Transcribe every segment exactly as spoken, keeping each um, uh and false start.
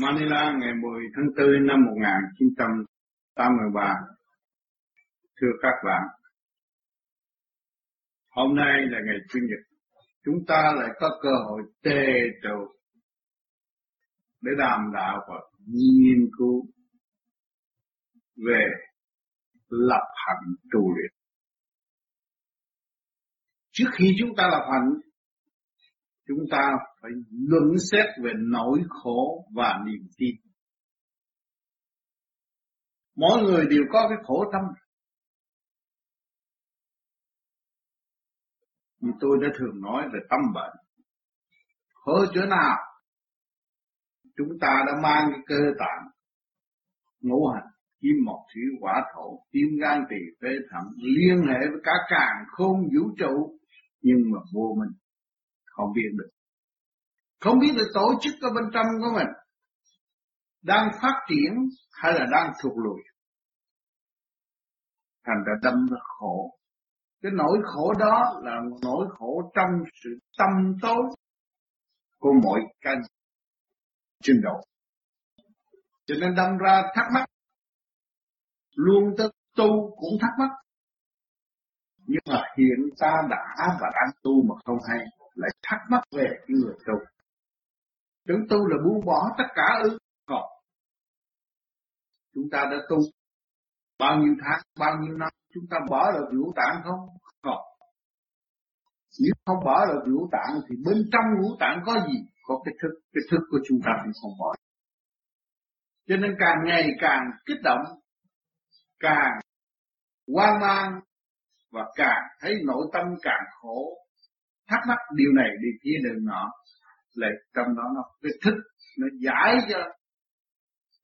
Manila ngày mười tháng tư năm một nghìn chín trăm tám mươi ba. Thưa các bạn, hôm nay là ngày Chủ nhật, chúng ta lại có cơ hội tề tựu để đàm đạo và nghiên cứu về lập hạnh tu luyện. Trước khi chúng ta lập hạnh, chúng ta phải luận xét về nỗi khổ và niềm tin. Mỗi người đều có cái khổ tâm. Như tôi đã thường nói về tâm bệnh. Khổ chỗ nào? Chúng ta đã mang cái cơ tạng, ngũ hành, kim mộc thủy hỏa thổ, tim gan tỳ phế thận liên hệ với cả càn khôn vũ trụ, nhưng mà vô minh không biết được, không biết được tổ chức ở bên trong của mình đang phát triển hay là đang thụt lùi, thành ra đâm ra khổ. Cái nỗi khổ đó là nỗi khổ trong sự tâm tối của mọi căn trình độ, cho nên đâm ra thắc mắc, luôn tới tu cũng thắc mắc, nhưng mà hiện ta đã và đang tu mà không hay, lại thắc mắc về cái người tu. Tưởng tu là buông bỏ tất cả ư? Còn chúng ta đã tu bao nhiêu tháng, bao nhiêu năm, chúng ta bỏ được ngũ tạng không? Còn nếu không bỏ được ngũ tạng thì bên trong ngũ tạng có gì? Có cái thức, cái thức của chúng ta cũng không bỏ. Cho nên càng ngày càng kích động, càng hoang mang và càng thấy nội tâm càng khổ. Thắc mắc điều này điều kia điều nọ, lại trong đó nó cái thức nó giải cho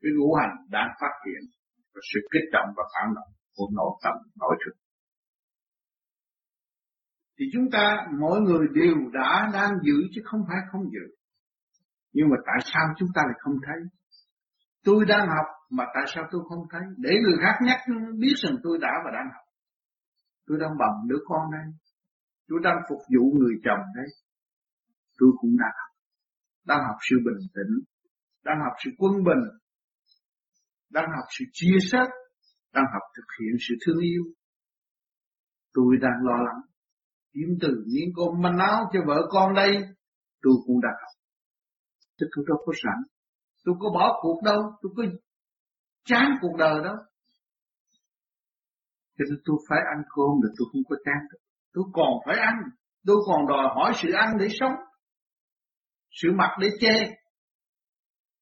cái ngũ hành đang phát triển và sự kích động và phản động của nội tâm nội thức. Thì chúng ta mỗi người đều đã đang giữ chứ không phải không giữ, nhưng mà tại sao chúng ta lại không thấy? Tôi đang học mà tại sao tôi không thấy? Để người khác nhắc biết rằng tôi đã và đang học, tôi đang bồng đứa con đây, tôi đang phục vụ người chồng đấy, tôi cũng đang học, đang học sự bình tĩnh, đang học sự quân bình, đang học sự chia sẻ, đang học thực hiện sự thương yêu. Tôi đang lo lắng, kiếm từ miếng cơm manh áo cho vợ con đây, tôi cũng đang học. Chứ tôi đâu có sẵn, tôi có bỏ cuộc đâu, tôi có chán cuộc đời đâu. Cho nên tôi phải ăn cơm được, tôi không có chán được. Tôi còn phải ăn, tôi còn đòi hỏi sự ăn để sống, sự mặc để che,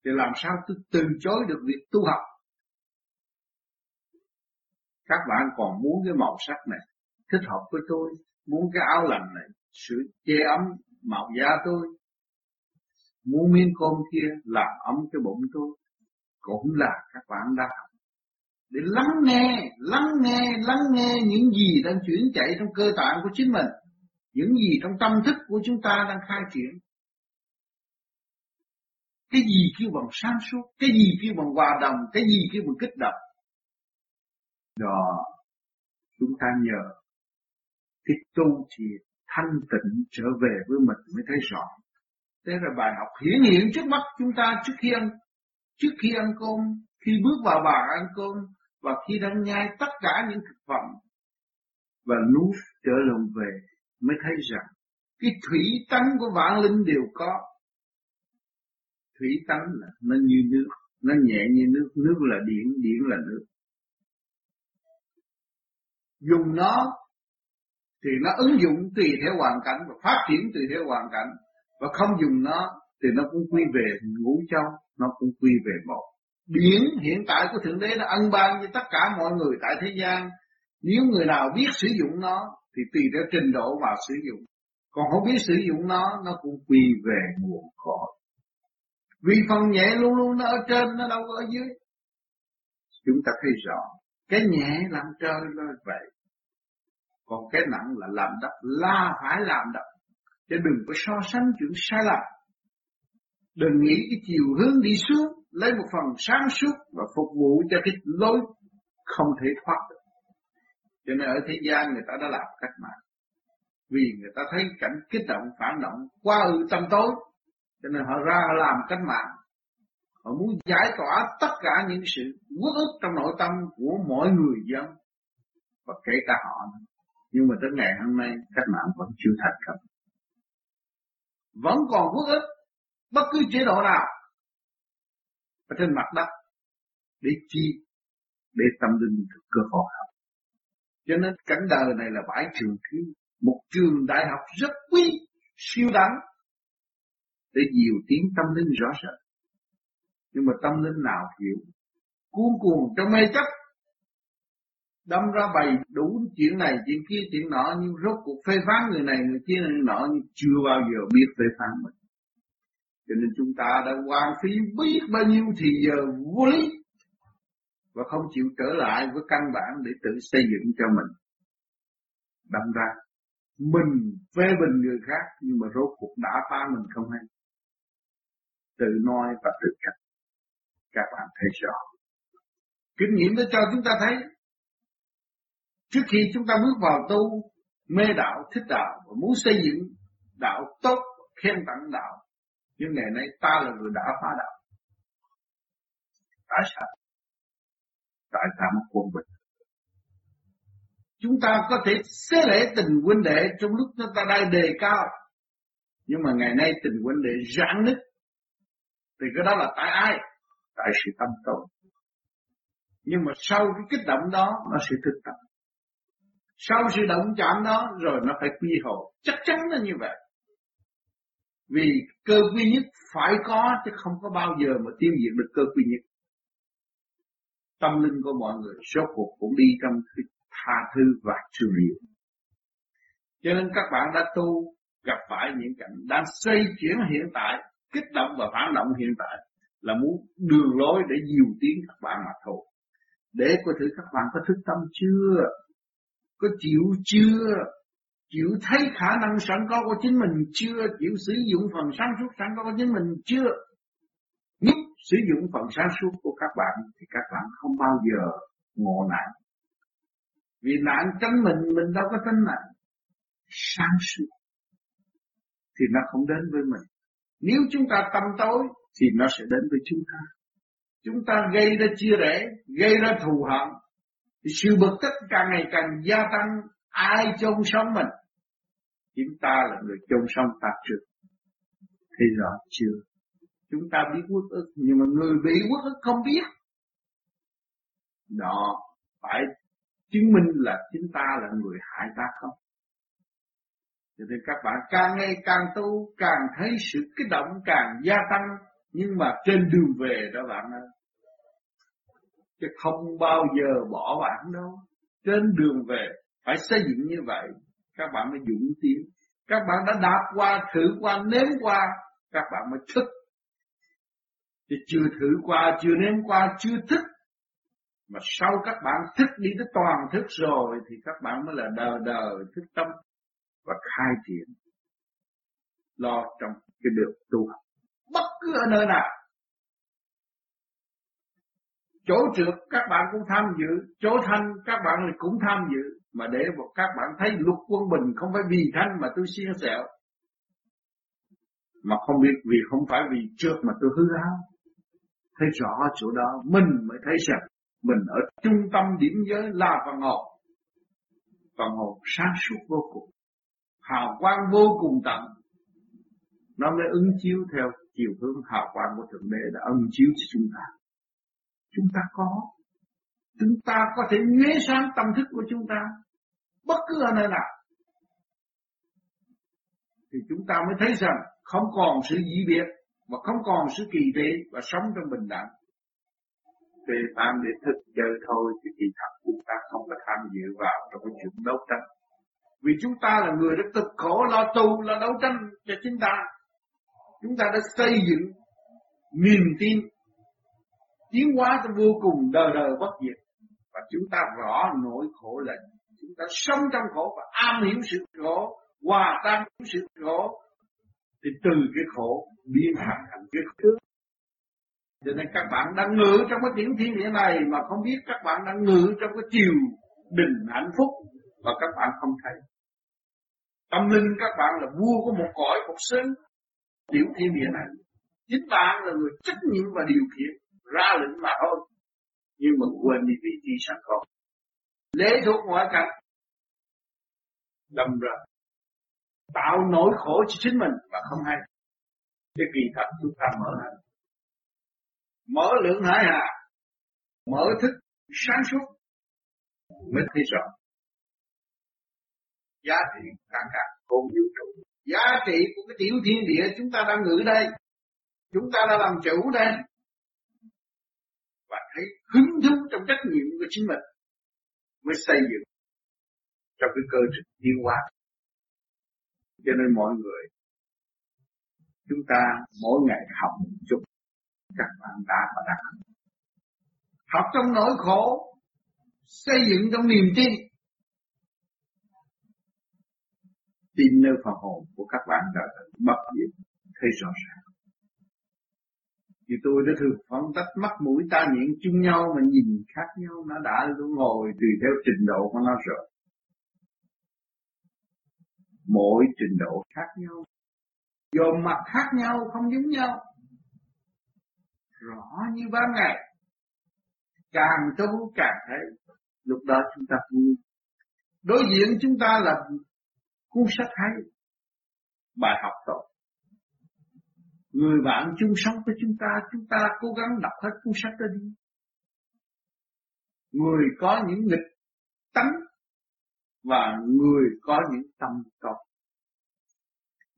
thì làm sao tôi từ chối được việc tu học? Các bạn còn muốn cái màu sắc này thích hợp với tôi, muốn cái áo lành này, sự che ấm màu da tôi, muốn miếng cơm kia làm ấm cái bụng tôi, cũng là các bạn đang học. Để lắng nghe, lắng nghe, lắng nghe những gì đang chuyển chạy trong cơ tạng của chính mình, những gì trong tâm thức của chúng ta đang khai triển. Cái gì kêu bằng sáng suốt, cái gì kêu bằng hòa đồng, cái gì kêu bằng kích động. Đó, chúng ta nhờ cái tu thì thanh tịnh trở về với mình mới thấy rõ. Thế là bài học hiển hiện trước mắt chúng ta trước khi ăn, trước khi ăn cơm, khi bước vào bàn ăn cơm và khi đang nhai tất cả những thực phẩm và nuốt trở lòng về mới thấy rằng cái thủy tánh của vạn linh đều có. Thủy tánh là nó như nước, nó nhẹ như nước, nước là điện, điện là nước. Dùng nó thì nó ứng dụng tùy theo hoàn cảnh và phát triển tùy theo hoàn cảnh, và không dùng nó thì nó cũng quy về ngũ châu, nó cũng quy về một. Điển hiện tại của Thượng Đế đã ân ban với tất cả mọi người tại thế gian. Nếu người nào biết sử dụng nó thì tùy theo trình độ mà sử dụng. Còn không biết sử dụng nó, nó cũng quy về nguồn cội. Vì phần nhẹ luôn luôn nó ở trên, nó đâu có ở dưới. Chúng ta thấy rõ, cái nhẹ làm trời nó vậy, còn cái nặng là làm đất, là phải làm đất. Chứ đừng có so sánh chuyện sai lầm. Đừng nghĩ cái chiều hướng đi xuống, lấy một phần sáng suốt và phục vụ cho cái lối không thể thoát được. Cho nên ở thế gian người ta đã làm cách mạng, vì người ta thấy cảnh kích động, phản động quá ư tâm tối, cho nên họ ra làm cách mạng. Họ muốn giải tỏa tất cả những sự uất ức trong nội tâm của mỗi người dân và kể cả họ. Nhưng mà tới ngày hôm nay cách mạng vẫn chưa thành công, vẫn còn uất ức bất cứ chế độ nào ở trên mặt đất, để chi? Để tâm linh được cơ hội học. Cho nên cảnh đời này là bãi trường thi, một trường đại học rất quý, siêu đẳng để nhiều tiếng tâm linh rõ rệt. Nhưng mà tâm linh nào hiểu, cuốn cuồng trong mê chấp, đâm ra bày đủ chuyện này, chuyện kia, chuyện nọ, nhưng rốt cuộc phê phán người này, người kia, người nọ, nhưng chưa bao giờ biết phê phán mình. Cho nên chúng ta đã hoang phí biết bao nhiêu thì giờ vô lý, và không chịu trở lại với căn bản để tự xây dựng cho mình. Đâm ra, mình phê bình người khác, nhưng mà rốt cuộc đã phá mình không hay. Tự nói và tự trách. Các bạn thấy rõ. Kinh nghiệm đã cho chúng ta thấy, trước khi chúng ta bước vào tu, mê đạo, thích đạo, và muốn xây dựng đạo tốt, khen tặng đạo, nhưng ngày nay ta là người đã phá đạo. Tại sao? Tại sao một quân bình? Chúng ta có thể xế lễ tình huynh đệ trong lúc chúng ta đang đề cao, nhưng mà ngày nay tình huynh đệ rạn nứt, thì cái đó là tại ai? Tại sự tâm tối. Nhưng mà sau cái kích động đó, nó sẽ thức tâm. Sau sự động chạm đó, rồi nó phải quy hồi. Chắc chắn là như vậy. Vì cơ duy nhất phải có, chứ không có bao giờ mà tiêu diệt được cơ duy nhất. Tâm linh của mọi người rốt cuộc cũng đi trong cái tha thứ và chiều rộng. Cho nên các bạn đã tu, gặp phải những cảnh đang xây chuyển hiện tại, kích động và phản động hiện tại, là muốn đường lối để dìu tiến các bạn mà thôi. Để coi thử các bạn có thức tâm chưa, có chịu chưa, chịu thấy khả năng sẵn có của chính mình chưa, chịu sử dụng phần sáng suốt sẵn có của chính mình chưa. Nếu sử dụng phần sáng suốt của các bạn thì các bạn không bao giờ ngộ nạn. Vì nạn tránh mình, mình đâu có tránh nạn. Sáng suốt thì nó không đến với mình. Nếu chúng ta tâm tối thì nó sẽ đến với chúng ta. Chúng ta gây ra chia rẽ, gây ra thù hận, thì sự bực tức càng ngày càng gia tăng. Ai chôn sống mình? Chúng ta là người chôn sống ta trước. Thì rõ chưa? Chúng ta biết uất ức, nhưng mà người bị uất ức không biết. Đó, phải chứng minh là chính ta là người hại ta không? Cho nên các bạn càng ngày càng tu, càng thấy sự kích động càng gia tăng, nhưng mà trên đường về đó bạn ơi, chứ không bao giờ bỏ bạn đâu. Trên đường về phải xây dựng như vậy, các bạn mới dũng tiến. Các bạn đã đạp qua, thử qua, nếm qua, các bạn mới thức. Chứ chưa thử qua, chưa nếm qua, chưa thức. Mà sau các bạn thức đi tới toàn thức rồi, thì các bạn mới là đời đời thức tâm và khai triển. Lo trong cái đường tu học, bất cứ ở nơi nào. Chỗ trượt các bạn cũng tham dự, chỗ thanh các bạn cũng tham dự. Mà để các bạn thấy luật quân bình không phải vì thanh mà tôi xiên xẹo, mà không biết vì không phải vì trượt mà tôi hư hao. Thấy rõ chỗ đó, mình mới thấy rằng mình ở trung tâm điểm giới là phần hồn. Phần hồn sáng suốt vô cùng, hào quang vô cùng tận. Nó mới ứng chiếu theo chiều hướng hào quang của Thượng Đế đã ứng chiếu cho chúng ta. Chúng ta có, chúng ta có thể nhuế sáng tâm thức của chúng ta bất cứ ở nơi nào. Thì chúng ta mới thấy rằng không còn sự dị biệt, mà không còn sự kỳ thị, và sống trong bình đẳng. Về tham để thực chơi thôi, chứ kỳ thật chúng ta không có tham dự vào trong cái chuyện đấu tranh. Vì chúng ta là người đã cực khổ lo tu, lo đấu tranh cho chính ta. Chúng ta đã xây dựng niềm tin tiến hóa ta vô cùng đời đời bất diệt. Và chúng ta rõ nỗi khổ là chúng ta sống trong khổ và am hiểu sự khổ, hòa tan sự khổ, thì từ cái khổ biến thành thành cái khổ. Cho nên các bạn đang ngự trong cái tiếng thiên địa này mà không biết các bạn đang ngự trong cái chiều đình hạnh phúc, và các bạn không thấy. Tâm linh các bạn là vua của một cõi, một xứ tiểu thiên địa này. Chính bạn là người trách nhiệm và điều khiển ra lệnh mà thôi. Nhưng mà quên đi vị trí sẵn có. Lễ thuộc ngoại cảnh đâm ra tạo nỗi khổ cho chính mình mà không hay. Cái kỳ thật chúng ta mở hẳn, mở lượng hải hà, mở thức sáng suốt mới thấy rõ giá trị càng càng khôn vũ trụ, giá trị của cái tiểu thiên địa chúng ta đang ngự đây, chúng ta đã làm chủ đây, và thấy hứng thú trong trách nhiệm của chính mình mới xây dựng trong cái cơ trình tiến hóa. Cho nên mọi người, chúng ta mỗi ngày học một chút, các bạn đã và đang học. Học trong nỗi khổ, xây dựng trong niềm tin. Tin nơi phần hồn của các bạn đã bất diệt, thấy rõ ràng. Thì tôi đã thường phóng tách mắt mũi ta miệng chung nhau mà nhìn khác nhau, nó đã ngồi tùy theo trình độ của nó rồi. Mỗi trình độ khác nhau, dồn mặt khác nhau, không giống nhau. Rõ như ban ngày, càng tu càng thấy. Lúc đó chúng ta vui. Đối diện chúng ta là cuốn sách hay, bài học tốt. Người bạn chung sống với chúng ta, chúng ta cố gắng đọc hết cuốn sách đó đi. Người có những nghịch tánh và người có những tâm tốt.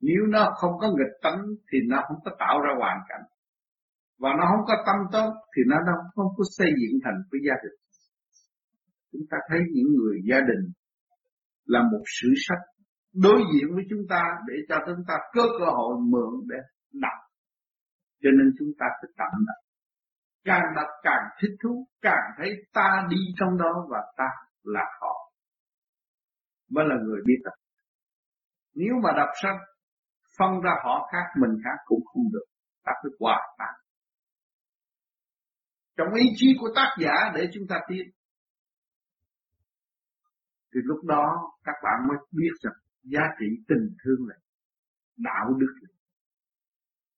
Nếu nó không có nghịch tánh thì nó không có tạo ra hoàn cảnh. Và nó không có tâm tốt thì nó không có xây dựng thành cái gia đình. Chúng ta thấy những người gia đình là một sử sách đối diện với chúng ta để cho chúng ta có cơ hội mượn để đọc. Cho nên chúng ta phải tạm đọc. Càng đọc càng thích thú, càng thấy ta đi trong đó và ta là họ. Mới là người biết đọc. Nếu mà đọc sách phân ra họ khác mình khác cũng không được. Ta phải hòa tan trong ý chí của tác giả để chúng ta tiến. Thì lúc đó các bạn mới biết rằng giá trị tình thương này, đạo đức này.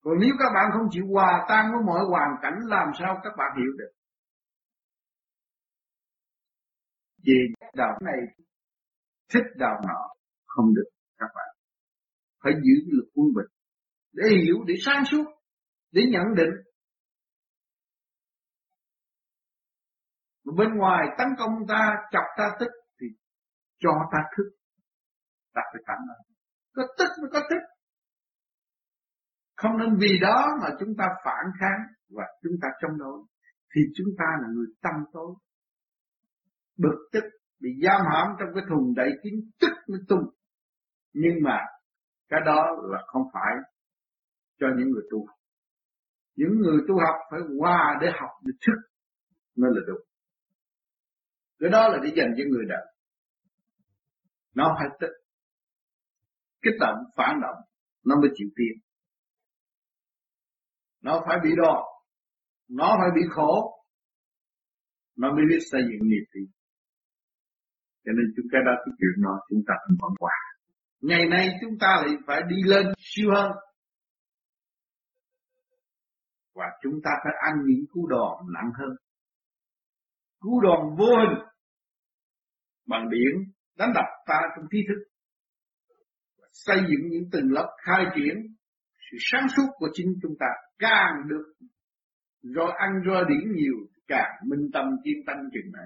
Còn nếu các bạn không chịu hòa tan với mọi hoàn cảnh, làm sao các bạn hiểu được? Vì đạo này thích đạo nọ không được các bạn. Phải giữ lực quân bình để hiểu, để sáng suốt, để nhận định. Bên ngoài tấn công ta, chọc ta tức thì cho ta thức. Ta phải cảm ơn. Có tức mới có tức. Không nên vì đó mà chúng ta phản kháng và chúng ta chống đối. Thì chúng ta là người tâm tối. Bực tức, bị giam hãm trong cái thùng đậy kín tức mới tung. Nhưng mà cái đó là không phải cho những người tu học. Những người tu học phải qua để học để thức mới là đúng. Cái đó là để dành cho người đời. Nó phải tức, kích động, phản động, nó mới chịu tiến. Nó phải bị đòn, nó phải bị khổ, nó mới biết xây dựng nghiệp thì. Cho nên chúng ta đã cái chuyện đó chúng ta không bỏ qua. Ngày nay chúng ta lại phải đi lên siêu hơn. Và chúng ta phải ăn những cú đòn nặng hơn. Cú đòn vô hình bằng điện đánh đập ta trong trí thức, xây dựng những tầng lớp khai triển sự sáng suốt của chính chúng ta. Càng được rồi ăn rồi điển nhiều, càng minh tâm chuyên tâm chừng này.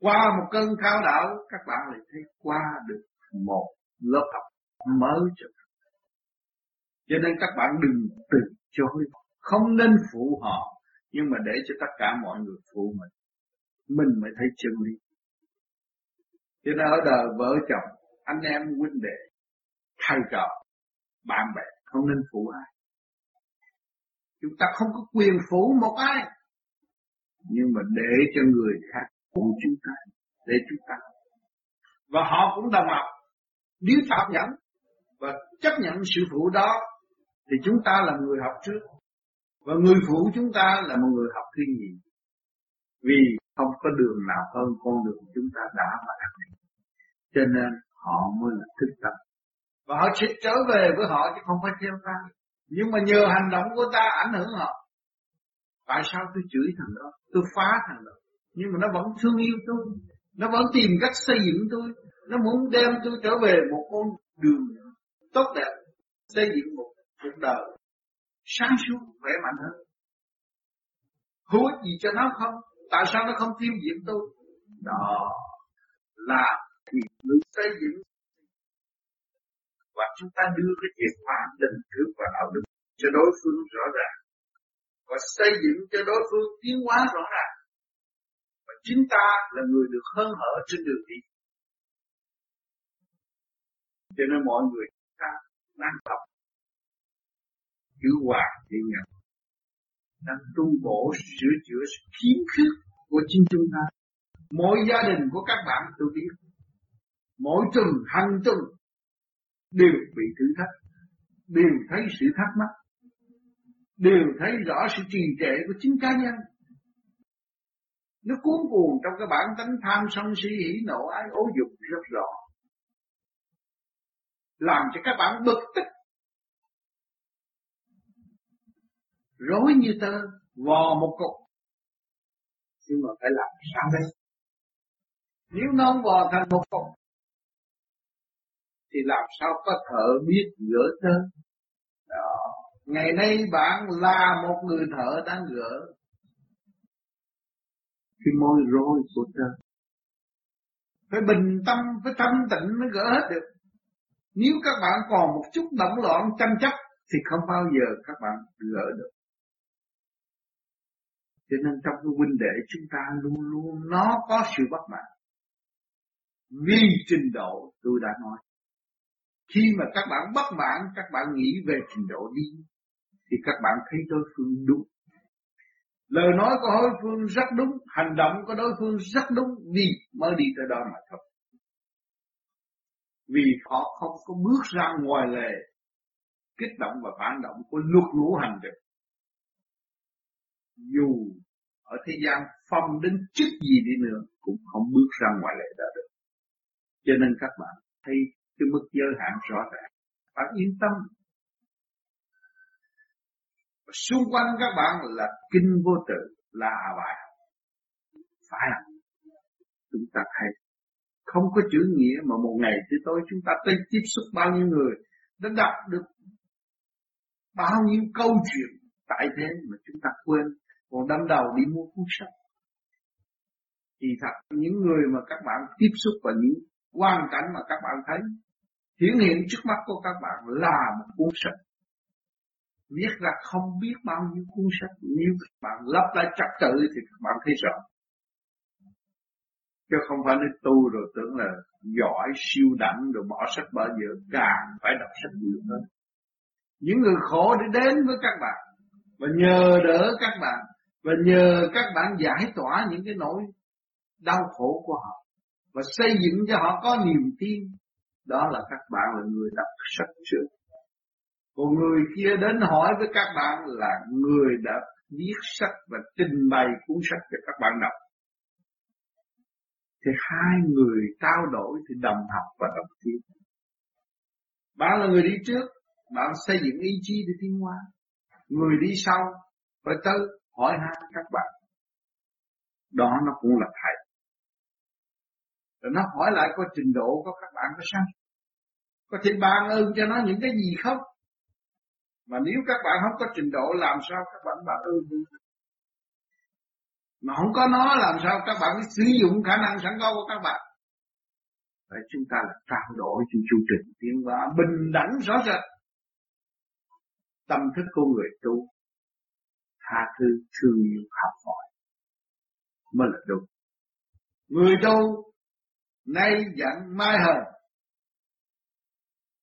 Qua một cơn khao đảo, các bạn lại thấy qua được một lớp học mới rồi. Cho nên các bạn đừng từ chối, không nên phụ họ, nhưng mà để cho tất cả mọi người phụ mình, mình mới thấy chân lý. Cho nên ở đời vợ chồng, anh em huynh đệ, thầy trò, bạn bè không nên phụ ai. Chúng ta không có quyền phụ một ai, nhưng mà để cho người khác phụ chúng ta, để chúng ta. Và họ cũng đồng học, nếu chấp nhận và chấp nhận sự phụ đó, thì chúng ta là người học trước, và người phụ chúng ta là một người học thứ nhì. Vì không có đường nào hơn con đường chúng ta đã và đang đi. Cho nên họ mới là thức tâm. Và họ sẽ trở về với họ chứ không phải theo ta. Nhưng mà nhờ hành động của ta ảnh hưởng họ. Tại sao tôi chửi thằng đó, tôi phá thằng đó, nhưng mà nó vẫn thương yêu tôi, nó vẫn tìm cách xây dựng tôi, nó muốn đem tôi trở về một con đường tốt đẹp, xây dựng một cuộc đời sáng suốt, khỏe mạnh hơn. Hữu ích gì cho nó không? Tại sao nó không tiêu diệt tôi? Đó là việc được xây dựng. Và chúng ta đưa cái chìa khóa tình thương và đạo đức cho đối phương rõ ràng, và xây dựng cho đối phương tiến hóa rõ ràng. Và chính ta là người được hớn hở trên đường đi. Cho nên mọi người ta đang tập chữ hòa để nhận, đang tu bổ sửa chữa sự khiếm khuyết của chính chúng ta. Mỗi gia đình của các bạn tôi biết, mỗi tuần hàng tuần đều bị thử thách, đều thấy sự thắc mắc, đều thấy rõ sự trì trệ của chính cá nhân. Nó cuốn cuồng trong cái bản tánh tham sân si hỉ nộ ái ố dục rất rõ, làm cho các bạn bực tức, rối như tơ, vò một cục. Nhưng mà phải làm sao đây? Nếu nó không vò thành một cục thì làm sao có thợ biết gỡ tơ? Đó. Ngày nay bạn là một người thợ đang gỡ cái môi rối của tơ. Phải bình tâm, phải tâm tịnh mới gỡ hết được. Nếu các bạn còn một chút động loạn tranh chấp thì không bao giờ các bạn gỡ được. Cho nên trong cái huynh đệ chúng ta luôn luôn nó có sự bất mãn. Vì trình độ tôi đã nói, khi mà các bạn bất mãn, các bạn nghĩ về trình độ đi, thì các bạn thấy đối phương đúng. Lời nói của đối phương rất đúng, hành động của đối phương rất đúng, vì mới đi tới đó mà thôi. Vì họ không có bước ra ngoài lề kích động và phản động của luật ngũ hành được. Dù ở thế gian phong đến chức gì đi nữa cũng không bước ra ngoài lề đó được. Cho nên các bạn thấy cái mức giới hạn rõ ràng, bạn yên tâm. Và xung quanh các bạn là kinh vô tự, là à bài. Phải không? Chúng ta thấy không có chữ nghĩa mà một ngày tới tối chúng ta tới tiếp xúc bao nhiêu người, đã đọc được bao nhiêu câu chuyện tại thế mà chúng ta quên, còn đâm đầu đi mua cuốn sách. Thì thật những người mà các bạn tiếp xúc và những hoàn cảnh mà các bạn thấy hiển hiện trước mắt của các bạn là một cuốn sách. Viết ra không biết bao nhiêu cuốn sách, nếu các bạn lắp lại trật tự thì các bạn thấy rõ. Chứ không phải nên tu rồi tưởng là giỏi, siêu đẳng rồi bỏ sách bao giờ, càng phải đọc sách nhiều hơn. Những người khổ để đến với các bạn, và nhờ đỡ các bạn, và nhờ các bạn giải tỏa những cái nỗi đau khổ của họ, và xây dựng cho họ có niềm tin. Đó là các bạn là người đọc sách trước. Còn người kia đến hỏi với các bạn là người đã viết sách và trình bày cuốn sách cho các bạn đọc. Thì hai người trao đổi thì đồng học và đồng tiến. Bạn là người đi trước, bạn xây dựng ý chí để tiến hóa. Người đi sau phải tới hỏi han các bạn. Đó nó cũng là thầy. Rồi nó hỏi lại có trình độ của các bạn có sao? Có thể ban ơn cho nó những cái gì không? Mà nếu các bạn không có trình độ làm sao các bạn ban ơn? Mà không có nó làm sao các bạn sử dụng khả năng sẵn có của các bạn? Vậy chúng ta là trao đổi trên chương trình tiến hóa bình đẳng rõ rệt. Tâm thức của người tu tha thứ thương yêu học hỏi mới là đúng. Người tu nay giận mai hờn,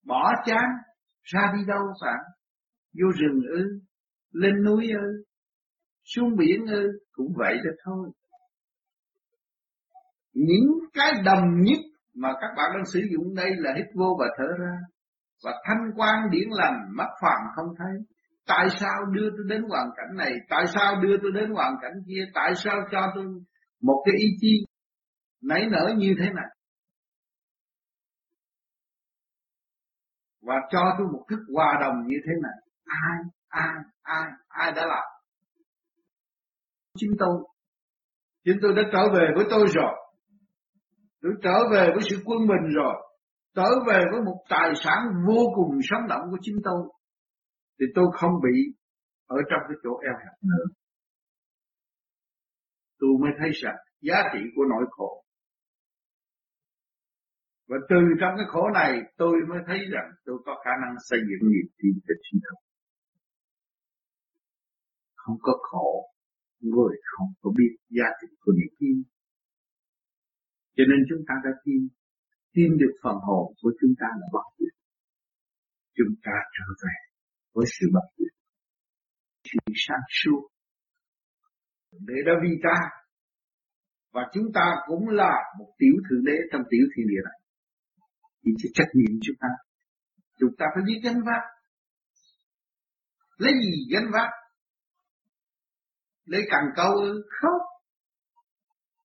bỏ chán, ra đi đâu bạn? Vô rừng ư, lên núi ư, xuống biển ư, cũng vậy đó thôi. Những cái đầm nhất mà các bạn đang sử dụng đây là hít vô và thở ra, và thanh quan điển lành mắt phàm không thấy. Tại sao đưa tôi đến hoàn cảnh này? Tại sao đưa tôi đến hoàn cảnh kia? Tại sao cho tôi một cái ý chí nảy nở như thế này? Và cho tôi một thức hòa đồng như thế này. ai ai ai ai đã làm? Chính tôi. Chính tôi đã trở về với tôi rồi. Tôi trở về với sự quân bình rồi. Trở về với một tài sản vô cùng sống động của chính tôi. Thì tôi không bị ở trong cái chỗ eo hẹp nữa. Tôi mới thấy rằng giá trị của nỗi khổ. Và từ trong cái khổ này tôi mới thấy rằng tôi có khả năng xây dựng nghiệp tin cho chính tôi. Không có khổ, người không có biết giá trị của niềm tin. Cho nên chúng ta đã tin, tin được phần hồn của chúng ta là bất diệt. Chúng ta trở về với sự bất diệt, sự sáng suốt, để đã vi ta. Và chúng ta cũng là một tiểu thượng đế trong tiểu thiên địa này. Vì cái trách nhiệm chúng ta, chúng ta phải biết gánh vác. Lấy gì gánh vác? Lấy cần câu ư? Không.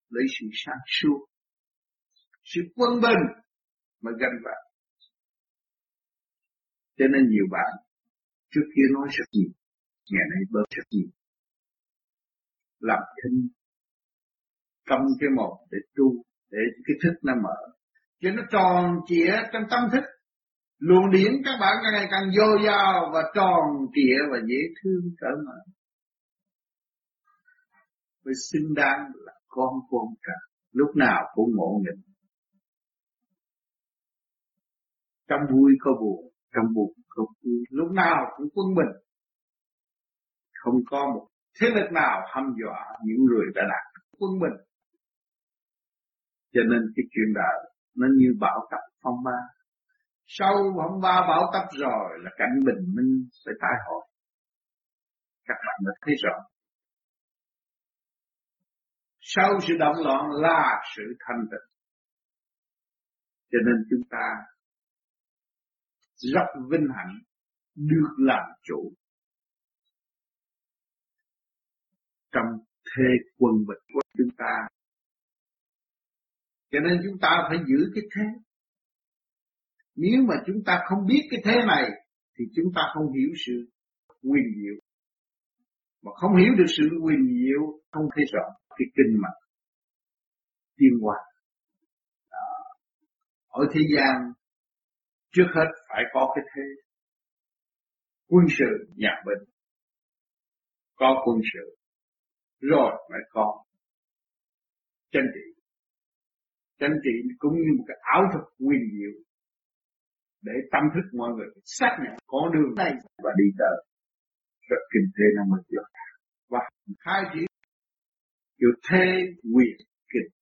Lấy sự sáng suốt, sự quân bình mà gánh vác. Cho nên nhiều bạn trước kia nói rất nhiều, ngày nay bớt rất nhiều. Làm thinh, cầm cái một để tu, để cái thức nó mở, cho nó tròn trịa trong tâm thức. Luồng điển các bạn càng ngày càng vô dào và tròn trịa và dễ thương cỡ mở. Với xứng đáng là con của ông Trời, lúc nào cũng ngộ nghĩnh. Trong vui có buồn, trong buồn có vui, lúc nào cũng quân bình. Không có một thế lực nào hăm dọa những người đã đạt quân bình. Cho nên cái chuyện đời nó như bão tập phong ba. Sau phong ba bão tập rồi là cảnh bình minh sẽ tái hồi. Các bạn đã thấy rõ. Sau sự động loạn là sự thanh tịnh. Cho nên chúng ta rất vinh hạnh được làm chủ trong thế quân bình của chúng ta. Cho nên chúng ta phải giữ cái thế. Nếu mà chúng ta không biết cái thế này thì chúng ta không hiểu sự quyền diệu. Mà không hiểu được sự quyền diệu, không thấy rõ cái kinh mạch tiên hoa. À, ở thế gian trước hết phải có cái thế quân sự nhà bình. Có quân sự rồi mới có chân trị. Chân trị cũng như một cái ảo thuật quyền diệu để tâm thức mọi người xác nhận có đường này và đi tới rất kinh tế năm mươi giờ và khai triển kiểu thế quyền kịch.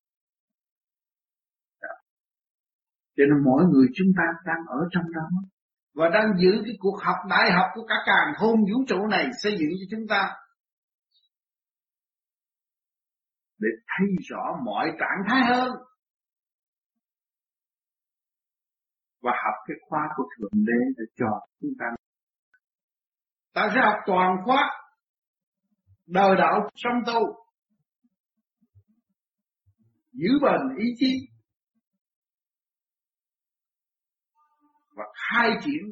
Cho nên mỗi người chúng ta đang ở trong đó và đang giữ cái cuộc học đại học của cả càn khôn vũ trụ này xây dựng cho chúng ta. Để thấy rõ mọi trạng thái hơn. Và học cái khóa của Thượng Đế để cho chúng ta. Ta sẽ học toàn khóa. Đời đạo song tu. Giữ bền ý chí. Và khai triển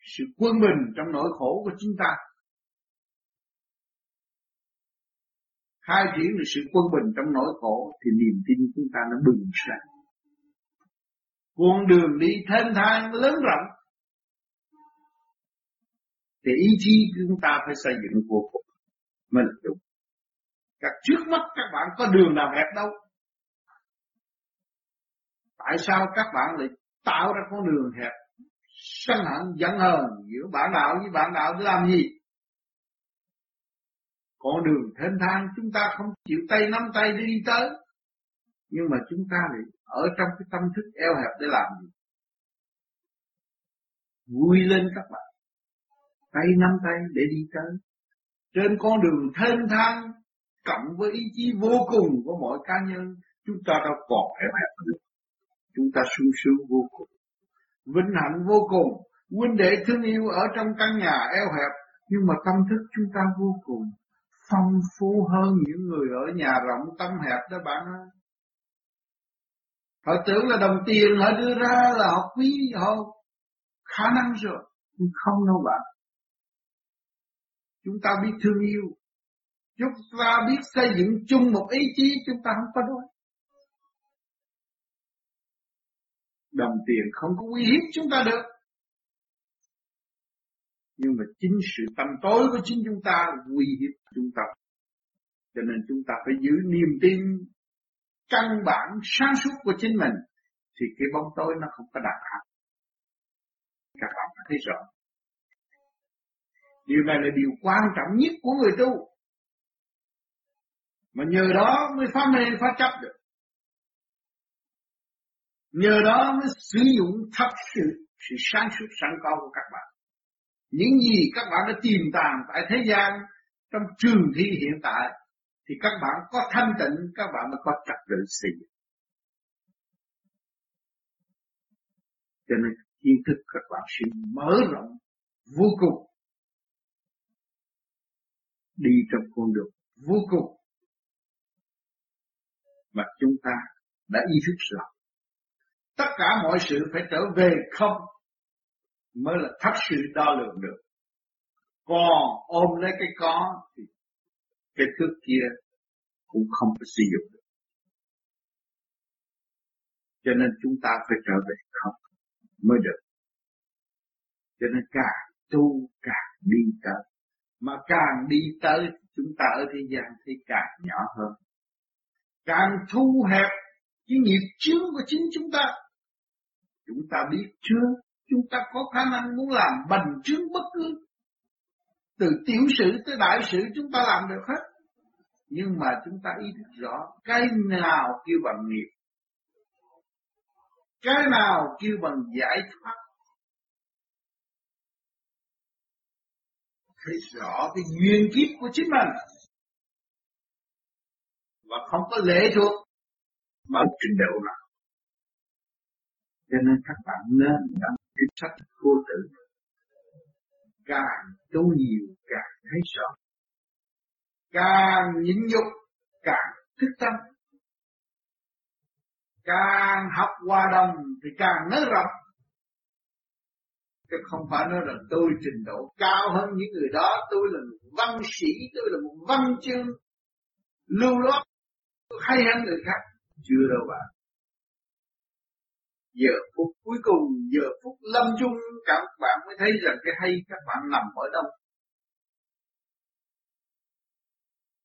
sự quân bình trong nỗi khổ của chúng ta. Khai triển được sự quân bình trong nỗi khổ thì niềm tin chúng ta nó bừng sáng. Con đường đi thênh thang lớn rộng thì ý chí chúng ta phải xây dựng vô cùng mình đúng. Các trước mắt các bạn có đường nào hẹp đâu? Tại sao các bạn lại tạo ra con đường hẹp, sân hận giận hờn giữa bạn đạo với bạn đạo để làm gì? Con đường thênh thang chúng ta không chịu tay nắm tay để đi tới. Nhưng mà chúng ta lại ở trong cái tâm thức eo hẹp để làm gì? Vui lên các bạn. Tay nắm tay để đi tới. Trên con đường thênh thang cộng với ý chí vô cùng của mỗi cá nhân, chúng ta đâu còn eo hẹp nữa. Chúng ta sung sướng vô cùng. Vinh hạnh vô cùng. Huynh đệ thương yêu ở trong căn nhà eo hẹp, nhưng mà tâm thức chúng ta vô cùng phong phú hơn những người ở nhà rộng tâm hẹp đó bạn ơi. Họ tưởng là đồng tiền họ đưa ra là họ quý, họ khả năng rồi. Không đâu bạn. Chúng ta biết thương yêu, chúng ta biết xây dựng chung một ý chí, chúng ta không có đói. Đồng tiền không có uy hiếp chúng ta được. Nhưng mà chính sự tâm tối của chính chúng ta uy hiếp chúng ta. Cho nên chúng ta phải giữ niềm tin căn bản sáng suốt của chính mình, thì cái bóng tối nó không có đạt hẳn. Các bạn thấy rõ. Điều này là điều quan trọng nhất của người tu. Mà nhờ đó mới phá mê phá chấp được. Nhờ đó mới sử dụng thật sự sự sáng suốt sẵn có của các bạn. Những gì các bạn đã tìm tàng tại thế gian, trong trường thi hiện tại, thì các bạn có thanh tịnh, các bạn mới có trật tự sự. Cho nên kiến thức các bạn sẽ mở rộng vô cùng, đi trong con đường vô cùng mà chúng ta đã ý thức rõ. Tất cả mọi sự phải trở về không mới là thật sự đo lường được. Còn ôm lấy cái có thì cái thước kia cũng không có sử dụng được. Cho nên chúng ta phải trở về không mới được. Cho nên càng tu càng đi tới, mà càng đi tới chúng ta ở thế gian thì càng nhỏ hơn, càng thu hẹp cái nghiệp chướng của chính chúng ta. Chúng ta biết chưa, chúng ta có khả năng muốn làm bành trướng bất cứ, từ tiểu sự tới đại sự chúng ta làm được hết. Nhưng mà chúng ta ý thức rõ cái nào kêu bằng nghiệp, cái nào kêu bằng giải thoát. Thấy rõ cái duyên kiếp của chính mình và không có lệ thuộc bằng trình độ nào. Cho nên các bạn nên đọc những sách vô tử, càng tu nhiều càng thấy rõ, càng nhịn nhục càng thức tâm, càng học hòa đồng thì càng nới rộng. Chứ không phải nói rằng tôi trình độ cao hơn những người đó, tôi là một văn sĩ, tôi là một văn chương lưu loát, tôi hay hơn người khác. Chưa đâu bạn. Giờ phút cuối cùng, giờ phút lâm chung, các bạn mới thấy rằng cái hay các bạn nằm ở đâu.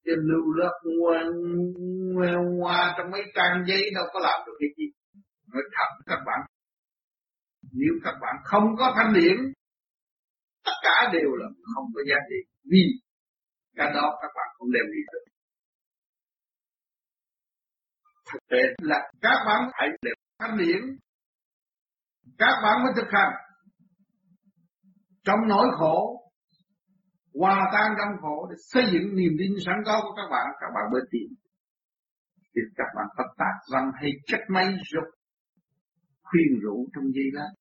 Trên lưu loát ngoe ngoa trong mấy trang giấy đâu có làm được cái gì. Nói thật các bạn, nếu các bạn không có thanh điển, tất cả đều là không có giá trị, vì cái đó các bạn không đem đi được. Thực tế là các bạn hãy để thanh điển, các bạn mới thực hành. Trong nỗi khổ, hòa tan trong khổ để xây dựng niềm tin sẵn có của các bạn, các bạn mới tìm. Thì các bạn tập tác văn hay chất máy dục, khuyên rũ trong giây lát,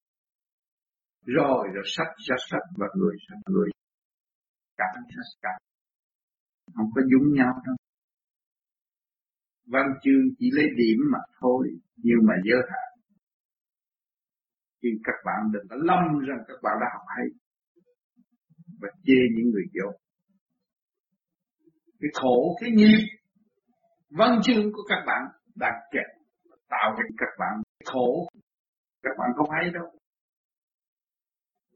rồi rồi sách ra sách và người ra người, cảnh ra cảnh, không có dúng nhau đâu. Văn chương chỉ lấy điểm mà thôi, nhưng mà giới hạn. Khi các bạn đừng có lâm rằng các bạn đã học hay và chê những người vô. Cái khổ, cái nghiệp văn chương của các bạn đang kẹt, tạo nên các bạn khổ. Các bạn không hay đâu.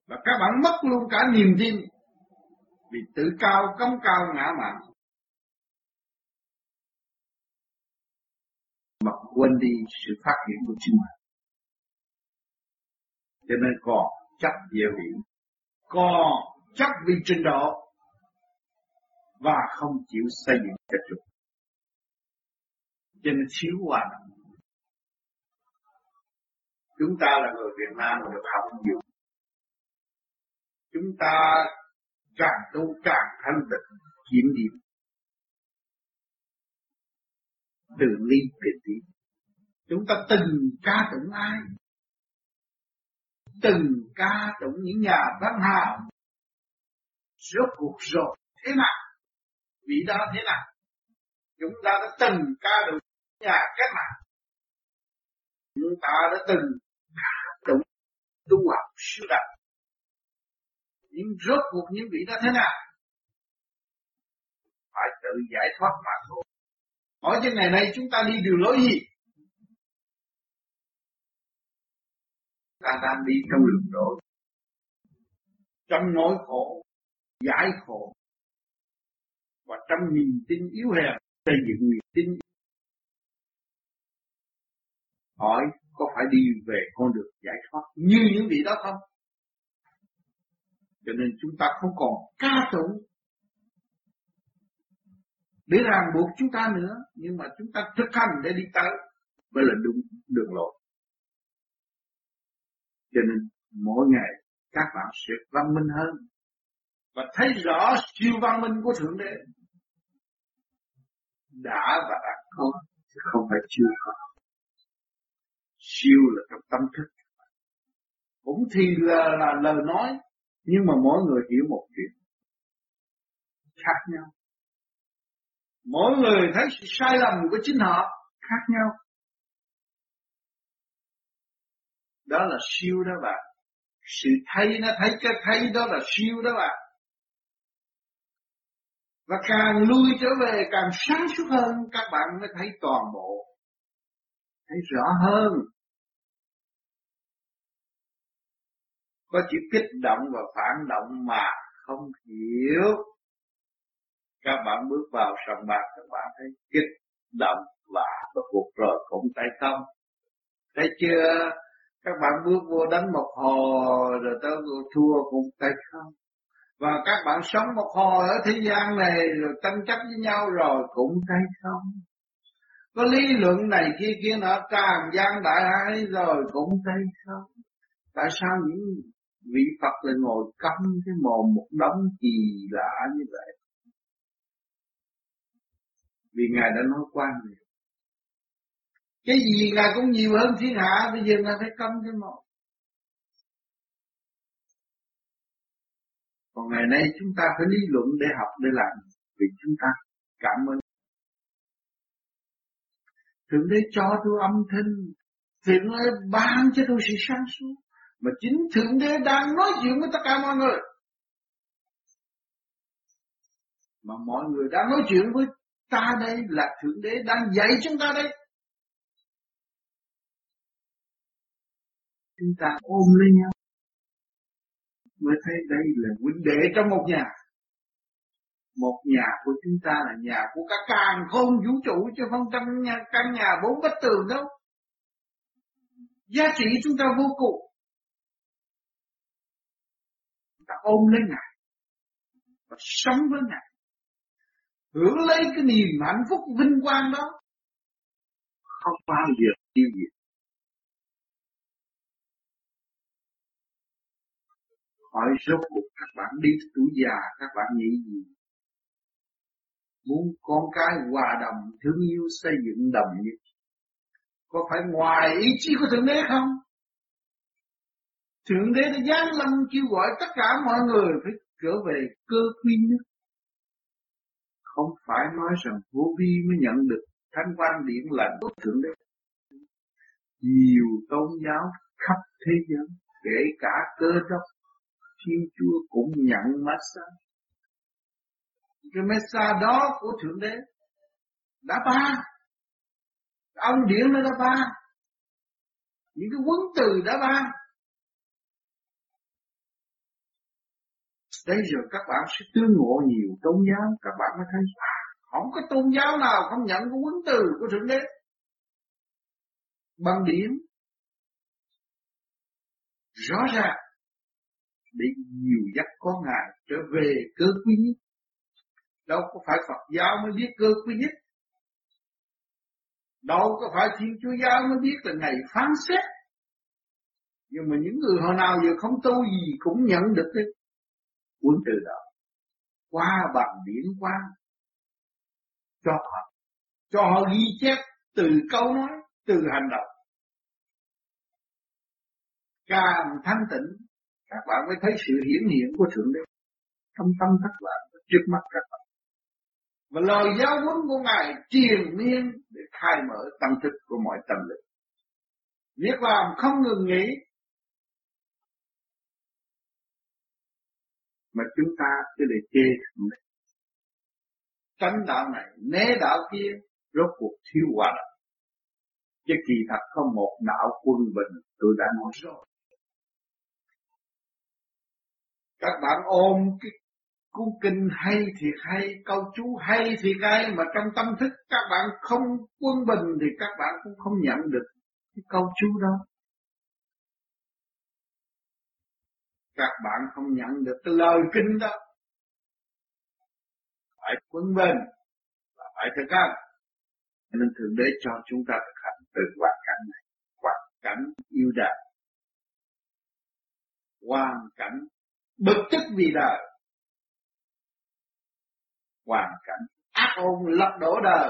Và các bạn mất luôn cả niềm tin, vì tự cao, cống cao, ngã mạn, mà quên đi sự phát triển của chính mình. Cho nên còn chấp nhiều điểm, còn chấp vì trình độ, và không chịu xây dựng chất lượng. Cho nên thiếu hòa đồng. Chúng ta là người Việt Nam được học nhiều. Chúng ta càng tu càng thanh tịnh, kiểm điểm, từ ly về tí. Chúng ta từng ca tụng ai, từng ca tụng những nhà văn hào. Rốt cuộc rồi thế nào, vị đó thế nào. Chúng ta đã từng ca tụng nhà cách mạng. Chúng ta đã từng ca tụng tu học siêu đạo. Nhưng rốt cuộc những vị đó thế nào? Phải tự giải thoát mà thôi. Hỏi trên ngày nay chúng ta đi đường lối gì? Ta đang đi trong đường lối, trong nỗi khổ, giải khổ, và trong niềm tin yếu hèn xây dựng niềm tin. Hỏi có phải đi về con đường giải thoát như những vị đó không? Cho nên chúng ta không còn ca tụng để ràng buộc chúng ta nữa, nhưng mà chúng ta thực hành để đi tới mới là đúng đường lối. Cho nên mỗi ngày các bạn sẽ văn minh hơn và thấy rõ siêu văn minh của Thượng Đế đã và đã có, chứ không phải chưa có. Siêu là trong tâm thức, cũng thì là, là lời nói, nhưng mà mỗi người hiểu một chuyện khác nhau. Mỗi người thấy sự sai lầm của chính họ khác nhau. Đó là siêu đó bạn. Sự thấy nó thấy cái thấy đó là siêu đó bạn. Và càng lui trở về càng sáng suốt hơn, các bạn mới thấy toàn bộ, thấy rõ hơn. Có chỉ kích động và phản động mà không hiểu. Các bạn bước vào sòng bạc, các bạn thấy kích động và cuộc rồi cũng tay không. Thấy chưa? Các bạn bước vô đánh một hồi rồi tới thua cũng tay không. Và các bạn sống một hồi ở thế gian này rồi tranh chấp với nhau rồi cũng tay không. Có lý luận này kia kia nọ tràn gian đại ái rồi cũng tay không. Tại sao những vị Phật lại ngồi cắm cái mồm một đống kỳ lạ như vậy? Vì Ngài đã nói quan niệm. Cái gì Ngài cũng nhiều hơn thiên hạ, bây giờ Ngài phải cấm cái mồm. Còn ngày nay chúng ta phải lý luận để học, để làm, vì chúng ta cảm ơn. Thượng Đế cho tôi âm thanh, Thượng Đế ban cho tôi sự sáng suốt, mà chính Thượng Đế đang nói chuyện với tất cả mọi người. Mà mọi người đang nói chuyện với ta đây là Thượng Đế đang dạy chúng ta đây. Chúng ta ôm lấy nhau mới thấy đây là huynh đệ trong một nhà. Một nhà của chúng ta là nhà của cả càn khôn vũ trụ, chứ không trong căn nhà bốn bức tường đâu. Giá trị chúng ta vô cùng. Chúng ta ôm lấy Ngài và sống với Ngài, hưởng lấy cái niềm hạnh phúc vinh quang đó, không bao giờ tiêu diệt. Hỏi rốt cuộc các bạn đi tuổi già các bạn nghĩ gì? Muốn con cái hòa đồng, thương yêu, xây dựng đồng nhất, có phải ngoài ý chí của Thượng Đế không? Thượng Đế đã giáng lâm kêu gọi tất cả mọi người phải trở về cơ quy nhất. Không phải nói rằng vô vi mới nhận được thánh quan điểm là tốt Thượng Đế. Nhiều tôn giáo khắp thế giới, kể cả Cơ Đốc, Thiên Chúa cũng nhận Messiah. Cái Messiah đó của Thượng Đế đã ban, ông điển nó đã ban, những cái quấn từ đã ban. Đấy rồi các bạn sẽ tương ngộ nhiều tôn giáo, các bạn mới thấy không có tôn giáo nào không nhận cái quấn từ của Thượng Đế bằng điển rõ ràng để nhiều dắt có Ngài trở về cơ quy nhất. Đâu có phải Phật giáo mới biết cơ quy nhất, đâu có phải Thiên Chúa giáo mới biết là ngày phán xét. Nhưng mà những người hồi nào giờ không tu gì cũng nhận được cái cuốn từ đó qua bằng điển quang, cho họ cho họ ghi chép từ câu nói, từ hành động. Càng thanh tịnh các bạn mới thấy sự hiển hiện của Thượng Đế trong tâm các bạn, trước mắt các bạn. Và lời giáo huấn của Ngài triền miên để khai mở tâm thức của mọi tâm linh. Việc làm không ngừng nghỉ. mà chúng ta cứ để chê thằng này. Tránh đạo này, né đạo kia, rốt cuộc thiếu hòa đạo. Chứ kỳ thật có một đạo quân bình, tôi đã nói rồi. Các bạn ôm cái cuốn kinh hay thiệt hay, câu chú hay thiệt hay, mà trong tâm thức các bạn không quân bình thì các bạn cũng không nhận được cái câu chú đó. Các bạn không nhận được cái lời kinh đó. Phải quân bình, phải thực hành. Nên Thượng Đế cho chúng ta thực hành từ hoàn cảnh này, hoàn cảnh yêu đời, hoàn cảnh bực tức vì đời, hoàn cảnh ác ôn lật đổ đời,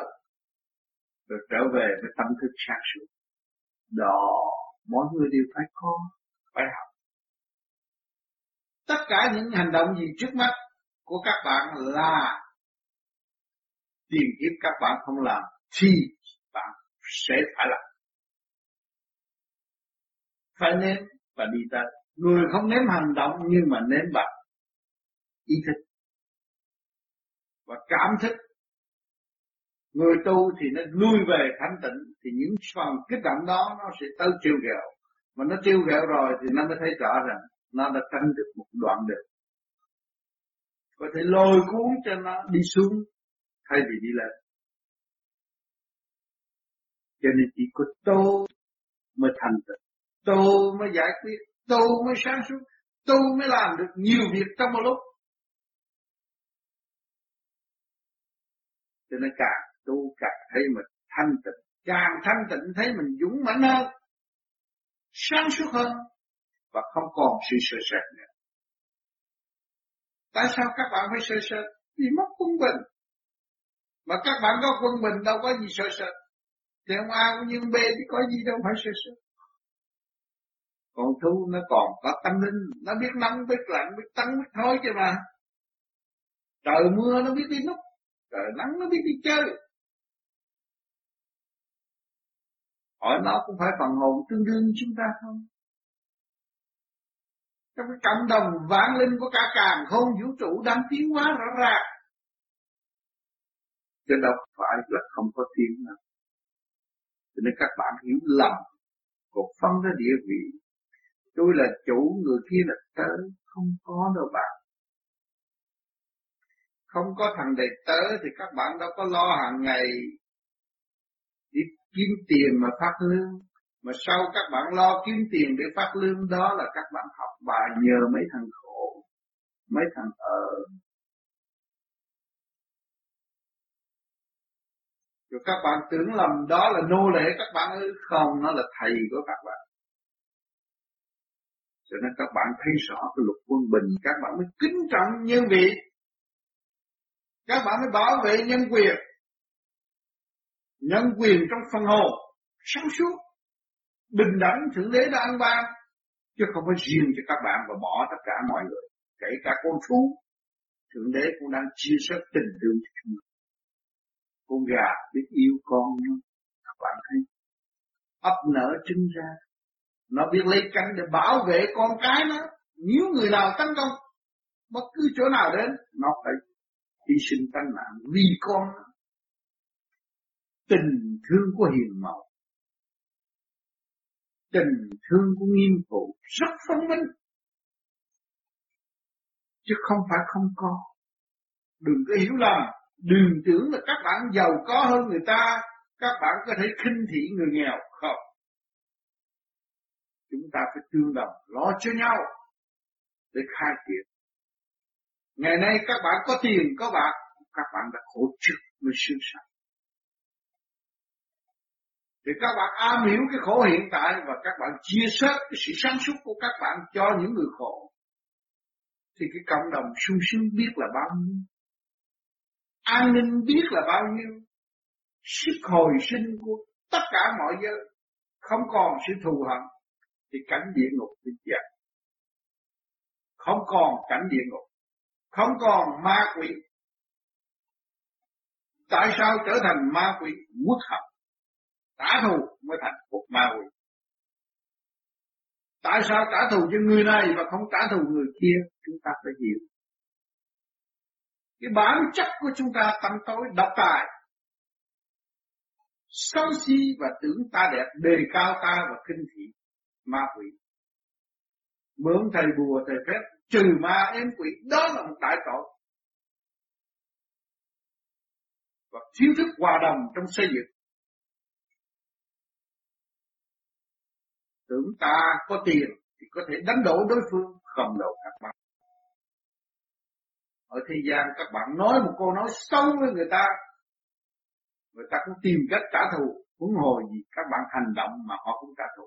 rồi trở về với tâm thức sáng suốt. Đó, mỗi người đều phải có, phải học. Tất cả những hành động gì trước mắt của các bạn là tiền kiếp các bạn không làm thì bạn sẽ phải làm. Phải nếm và đi tới. Người không nếm hành động nhưng mà nếm bằng ý thức và cảm thức. Người tu thì nó lui về thanh tịnh thì những phần kích động đó nó sẽ tới tiêu ghẹo. Mà nó tiêu ghẹo rồi thì nó mới thấy rõ rằng nó đã tránh được một đoạn đường. Có thể lôi cuốn cho nó đi xuống thay vì đi lên. Cho nên chỉ có tu mới thành tựu, tu mới giải quyết, tu mới sáng suốt, tu mới làm được nhiều việc trong một lúc. Cho nên càng tu càng thấy mình thanh tịnh, càng thanh tịnh thấy mình dũng mãnh hơn, sáng suốt hơn và không còn sự sợ sệt nữa. Tại sao các bạn phải sợ sệt? Vì mất quân bình. Mà các bạn có quân bình đâu có gì sợ sệt. Thì ông A cũng như ông B thì có gì đâu phải sợ sệt. Còn thú nó còn có tâm linh, nó biết nóng, biết lạnh, biết tấn, biết thối chứ mà. Trời mưa nó biết đi núp, trời nắng nó biết đi chơi. Hỏi nó cũng phải phần hồn tương đương chúng ta không? Trong cái cộng đồng vạn linh của cả càn khôn vũ trụ đang tiến hóa rõ ràng. Chứ đâu phải là không có tiếng nào. Cho nên các bạn hiểu lầm, cột phân ra địa vị. Tôi là chủ, người kia là tớ, không có đâu bạn. Không có thằng đầy tớ thì các bạn đâu có lo hàng ngày đi kiếm tiền mà phát lương. Mà sau các bạn lo kiếm tiền để phát lương đó là các bạn học bài nhờ mấy thằng khổ, mấy thằng ở. Rồi các bạn tưởng lầm đó là nô lệ các bạn ư? Không, nó là thầy của các bạn. Cho nên các bạn thấy rõ cái luật quân bình, các bạn mới kính trọng nhân vị, các bạn mới bảo vệ nhân quyền, nhân quyền trong phần hồn, sáng suốt, bình đẳng Thượng Đế đã ăn ban, chứ không phải riêng cho các bạn và bỏ tất cả mọi người, kể cả con thú. Thượng Đế cũng đang chia sẻ tình thương cho chúng. Con gà biết yêu con nó, các bạn thấy, ấp nở trứng ra, nó biết lấy cánh để bảo vệ con cái nó, nếu người nào tấn công, bất cứ chỗ nào đến, nó phải hy sinh tánh mạng vì con nó. Tình thương của hiền mẫu, tình thương của nghiêm phụ rất phân minh, chứ không phải không có, đừng có hiểu lầm. Đừng tưởng là các bạn giàu có hơn người ta, các bạn có thể khinh thị người nghèo, không. Chúng ta phải tương đồng, lo cho nhau, để khai triển. Ngày nay các bạn có tiền, có bạc, các bạn đã khổ trước mới sướng sanh. Thì các bạn am hiểu cái khổ hiện tại và các bạn chia sẻ cái sự sáng suốt của các bạn cho những người khổ. Thì cái cộng đồng sung sướng biết là bao nhiêu. An ninh biết là bao nhiêu, sức hồi sinh của tất cả mọi giới, không còn sự thù hận, thì cảnh địa ngục bị dẹp. Không còn cảnh địa ngục, không còn ma quỷ. Tại sao trở thành ma quỷ? Uất hận, trả thù mới thành một ma quỷ. Tại sao trả thù cho người này và không trả thù người kia? Chúng ta phải hiểu, Cái bản chất của chúng ta tâm tối độc tài, xấu xí và tưởng ta đẹp, đề cao ta và khinh thị ma quỷ. Mượn thầy bùa thầy phép trừ ma ếm quỷ, đó là một đại tội. Và thiếu thức hòa đồng trong xây dựng. Tưởng ta có tiền thì có thể đánh đổ đối phương, cầm đầu các bạn. Ở thế gian các bạn nói một câu nói xấu với người ta, người ta cũng tìm cách trả thù, huống hồ gì các bạn hành động mà họ cũng trả thù.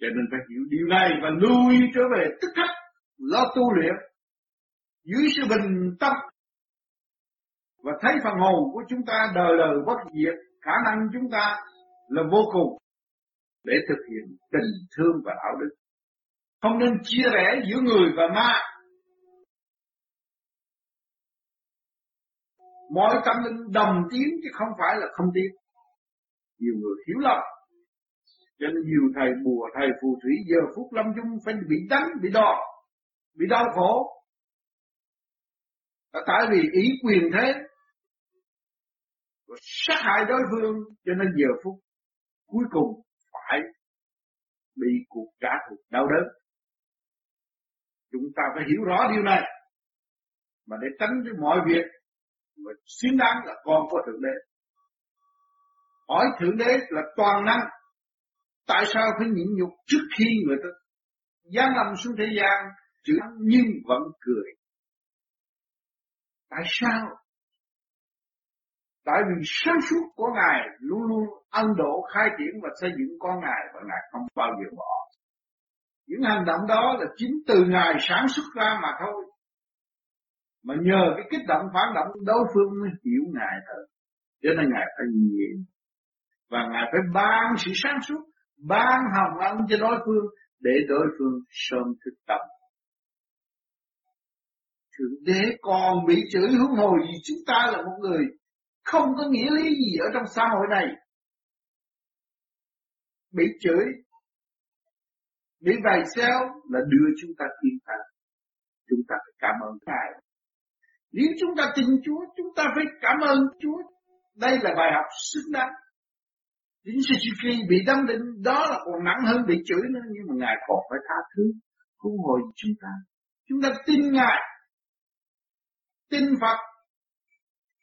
Cho nên phải hiểu điều này và lui trở về tức khắc, lo tu luyện, giữ sự bình tâm và thấy phần hồn của chúng ta đời đời bất diệt, khả năng chúng ta là vô cùng để thực hiện tình thương và đạo đức. Không nên chia rẽ giữa người và ma. Mọi tâm linh đồng tiếng chứ không phải là không tiếng. Nhiều người hiểu lầm, cho nên nhiều thầy bùa, thầy phù thủy giờ phút lâm chung phải bị đánh, bị đòn, bị đau khổ. Đó tại vì ý quyền thế, sát hại đối phương, cho nên giờ phút cuối cùng phải bị cuộc trả thù đau đớn. Chúng ta phải hiểu rõ điều này, mà để tránh với mọi việc mà xứng đáng là con của Thượng Đế. Hỏi Thượng Đế là toàn năng, tại sao phải nhịn nhục trước khi người ta giáng lâm xuống thế gian, chữ nhưng vẫn cười? Tại sao? Tại vì sáng suốt của Ngài luôn luôn ân độ khai triển và xây dựng con Ngài, và Ngài không bao giờ bỏ. Những hành động đó là chính từ Ngài sản xuất ra mà thôi. Mà nhờ cái kích động phản động đối phương mới hiểu Ngài thật. Cho nên Ngài phải nhịn. Và Ngài phải ban sự sáng suốt, ban hồng ân cho đối phương, để đối phương sớm thức tâm. Thượng Đế còn bị chửi huống hồ vì chúng ta là một người không có nghĩa lý gì ở trong xã hội này. Bị chửi, bị vầy xéo là đưa chúng ta yên tâm. Chúng ta phải cảm ơn Ngài. Nếu chúng ta tin Chúa, chúng ta phải cảm ơn Chúa. Đây là bài học xứng đáng. Đến khi bị đâm định, đó là còn nặng hơn bị chửi nữa, nhưng mà Ngài còn phải tha thứ, cứu hồi chúng ta. Chúng ta tin Ngài, tin Phật.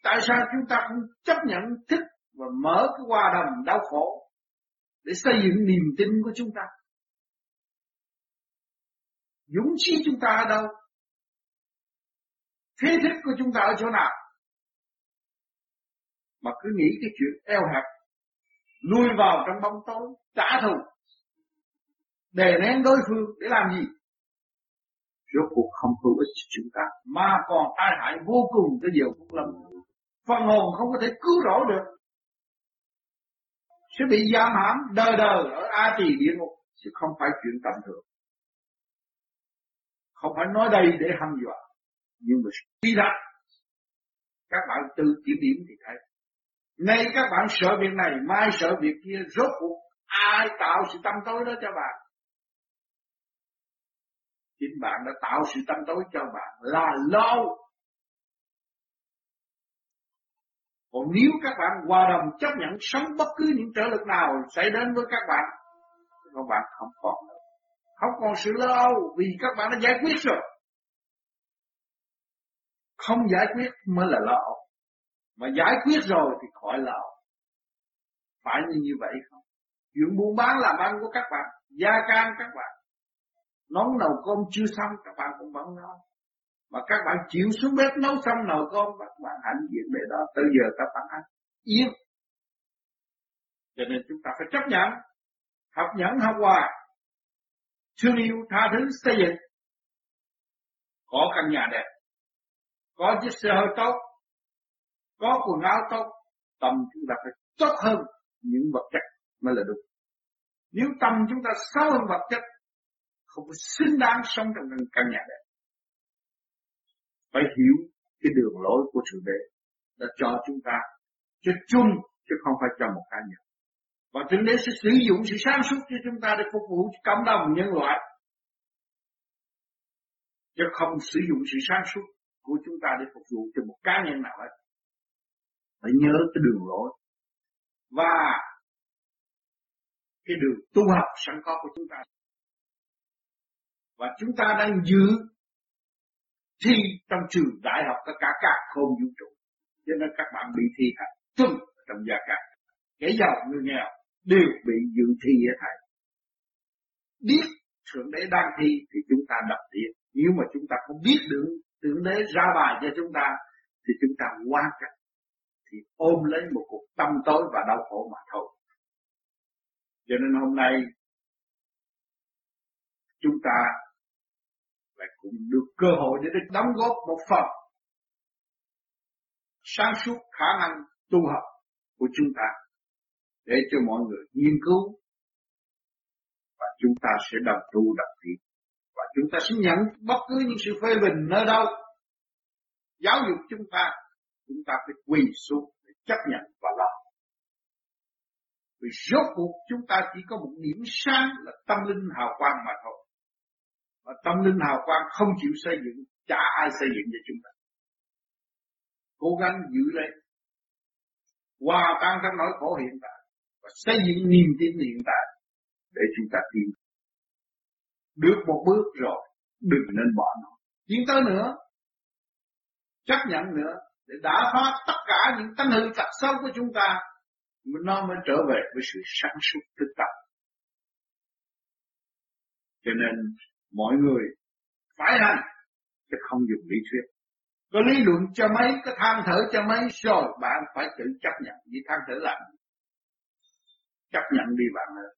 Tại sao chúng ta không chấp nhận thức và mở cái hòa đồng đau khổ để xây dựng niềm tin của chúng ta? Dũng chí chúng ta ở đâu? Thế thức của chúng ta ở chỗ nào? Mà cứ nghĩ cái chuyện eo hẹp, lui vào trong bóng tối, trả thù, đè nén đối phương để làm gì? Rốt cuộc không hữu ích cho chúng ta, mà còn tai hại vô cùng tới điều phúc lâm. Phần hồn không có thể cứu rỗi được, sẽ bị giam hãm đời đời ở A Tỳ địa ngục, chứ không phải chuyện tầm thường. Không phải nói đây để hăm dọa, nhưng mà khi đó các bạn tự kiểm điểm thì thấy. Nay các bạn sợ việc này, mai sợ việc kia, rốt cuộc ai tạo sự tâm tối đó cho bạn? Chính bạn đã tạo sự tâm tối cho bạn là lâu. Còn nếu các bạn hòa đồng chấp nhận sống bất cứ những trở lực nào xảy đến với các bạn, các bạn không còn nữa. Không còn sự lo âu vì các bạn đã giải quyết rồi. Không giải quyết mới là lo âu. Mà giải quyết rồi thì khỏi lo âu. Phải như như vậy không? Chuyện buôn bán làm ăn của các bạn, gia can các bạn, nấu nồi cơm chưa xong các bạn cũng vẫn nấu, mà các bạn chịu xuống bếp nấu xong nồi cơm các bạn hạnh diện để đó, tới giờ các bạn ăn yên. Cho nên chúng ta phải chấp nhận, học nhẫn, học hòa, thương yêu, tha thứ, xây dựng. Có căn nhà đẹp, có chiếc xe hơi tốt, có quần áo tốt, tâm chúng ta phải tốt hơn những vật chất mới là đúng. Nếu tâm chúng ta xấu hơn vật chất, không có xứng đáng sống trong căn nhà này. Phải hiểu cái đường lối của Thượng Đế đã cho chúng ta, cho chung chứ không phải cho một cá nhân. Và Thượng Đế sẽ sử dụng sự sáng suốt cho chúng ta để phục vụ cộng đồng nhân loại, chứ không sử dụng sự sáng suốt của chúng ta để phục vụ cho một cá nhân nào hết. Phải nhớ cái đường lối và cái đường tu học sẵn có của chúng ta. Và chúng ta đang giữ thi trong trường đại học tất cả các khôn vũ trụ. Cho nên các bạn bị thi hạt tung trong gia cảnh. Kẻ giàu người nghèo đều bị dự thi ở thầy. Biết Thượng Đế đang thi thì chúng ta đọc điện. Nếu mà chúng ta không biết được Thượng Đế ra bài cho chúng ta thì chúng ta quá cảnh. Thì ôm lấy một cuộc tâm tối và đau khổ mà thôi. Cho nên hôm nay chúng ta lại cũng được cơ hội để được đóng góp một phần sáng suốt khả năng tu học của chúng ta để cho mọi người nghiên cứu và chúng ta sẽ đồng tu đồng thiện và chúng ta sẽ nhận bất cứ những sự phê bình nơi đâu. Giáo dục chúng ta, chúng ta phải quỳ xuống để chấp nhận và làm. Vì rốt cuộc chúng ta chỉ có một điểm sáng là tâm linh hào quang mà thôi. Và tâm linh hào quang không chịu xây dựng, chả ai xây dựng cho chúng ta. Cố gắng giữ lấy, hòa tan các nỗi khổ hiện tại và xây dựng niềm tin hiện tại để chúng ta tin. Được một bước rồi, đừng nên bỏ nó. Tiến tới nữa, chấp nhận nữa để đả phá tất cả những tánh hư tật xấu của chúng ta. Nó mới trở về với sự sáng suốt thực tập. Cho nên mọi người phải hành chứ không dùng lý thuyết. Có lý luận cho mấy, có than thở cho mấy, rồi bạn phải tự chấp nhận. Vì than thở làm chấp nhận đi bạn ơi.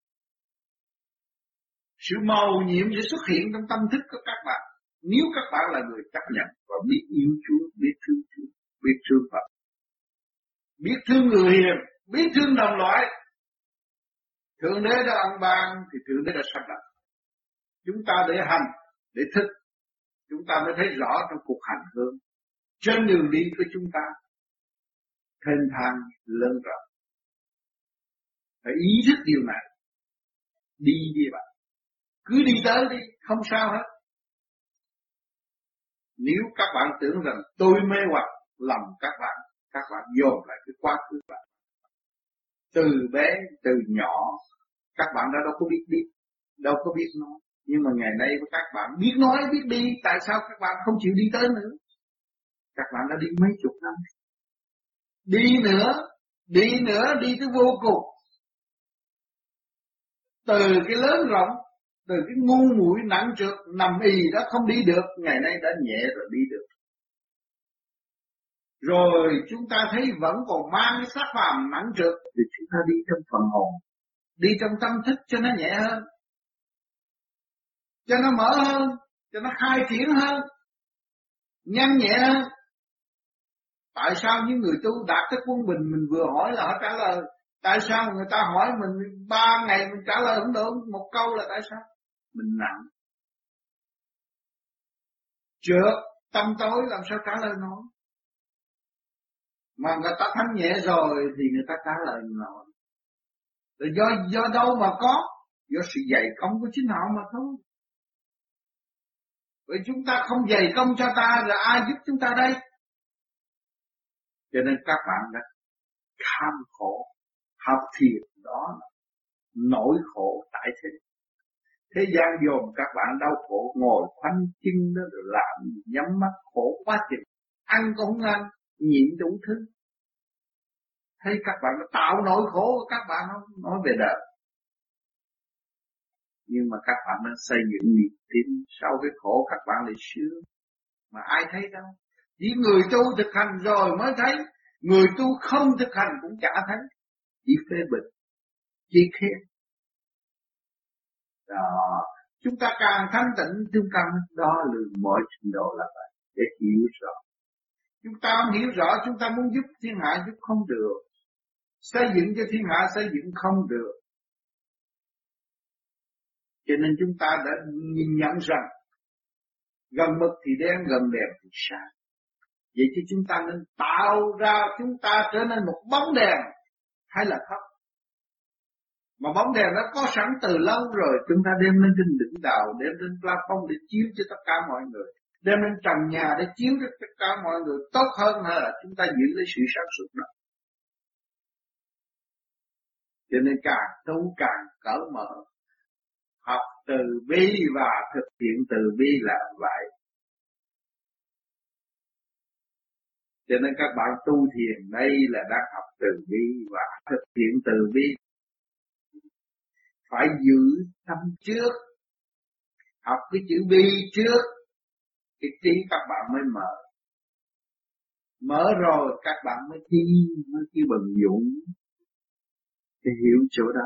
Sự màu nhiệm sẽ xuất hiện trong tâm thức của các bạn nếu các bạn là người chấp nhận và biết yêu Chúa, biết thương Chúa, biết thương Phật, biết thương người hiền, biết thương đồng loại. Thượng Đế đã ăn ban thì Thượng Đế đã sắp đặt. Chúng ta để hành, để thức, chúng ta mới thấy rõ trong cuộc hành hương. Trên đường đi của chúng ta, thênh thang lớn rộng. Phải ý thức điều này. Đi đi bạn. Cứ đi tới đi, không sao hết. Nếu các bạn tưởng rằng tôi mê hoặc lầm các bạn, các bạn dồn lại cái quá khứ bạn. Từ bé, từ nhỏ, các bạn đã đâu có biết đi, đâu có biết nói. Nhưng mà ngày nay các bạn biết nói, biết đi, tại sao các bạn không chịu đi tới nữa? Các bạn đã đi mấy chục năm. Đi nữa, đi nữa, đi tới vô cùng. Từ cái lớn rộng, từ cái ngu muội nặng trược, nằm y đã không đi được, ngày nay đã nhẹ rồi đi được. Rồi chúng ta thấy vẫn còn mang cái xác phàm nặng trược thì chúng ta đi trong phần hồn, đi trong tâm thức cho nó nhẹ hơn, cho nó mở hơn, cho nó khai triển hơn, nhanh nhẹ hơn. Tại sao những người tu đạt tới quân bình mình vừa hỏi là họ trả lời? Tại sao người ta hỏi mình ba ngày mình trả lời không được một câu là tại sao? Mình nặng trược, tâm tối làm sao trả lời nó? Mà người ta thanh nhẹ rồi thì người ta trả lời nổi. Rồi do, do đâu mà có? Do sự dày công của chính họ mà thôi. Vậy chúng ta không dày công cho ta là ai giúp chúng ta đây? Cho nên các bạn đã kham khổ, học thiền đó là nỗi khổ tại thế. Thế gian dồn các bạn đau khổ, ngồi khoanh chân đó rồi làm, nhắm mắt khổ quá chừng, ăn cũng không ăn. Nhiễm đủ thứ. Thấy các bạn nó tạo nỗi khổ của các bạn không? Nói về đời. Nhưng mà các bạn đang xây dựng niềm tin. Sau cái khổ các bạn lại sướng. Mà ai thấy đâu. Chỉ người tu thực hành rồi mới thấy. Người tu không thực hành cũng chả thấy. Chỉ phê bình. Chỉ khen. Đó. Chúng ta càng thanh tịnh. Chúng ta đo lường mọi trình độ là vậy. Để hiểu rõ. Chúng ta không hiểu rõ, chúng ta muốn giúp thiên hạ giúp không được. Xây dựng cho thiên hạ xây dựng không được. Cho nên chúng ta đã nhìn nhận rằng gần mực thì đen, gần đèn thì sáng. Vậy chứ chúng ta nên tạo ra chúng ta trở nên một bóng đèn hay là không. Mà bóng đèn đã có sẵn từ lâu rồi, chúng ta đem lên trên đỉnh đạo, đem lên platform để chiếu cho tất cả mọi người. đem lên trần nhà để chiếu cho tất cả mọi người tốt hơn là chúng ta giữ lấy sự sáng suốt đó. Cho nên càng tu càng cởi mở, học từ bi và thực hiện từ bi là vậy. Cho nên các bạn tu thiền đây là đang học từ bi và thực hiện từ bi. Phải giữ tâm trước, học cái chữ bi trước, cái trí các bạn mới mở. Mở rồi các bạn mới thi, mới thi bận dụng, để hiểu chỗ đó.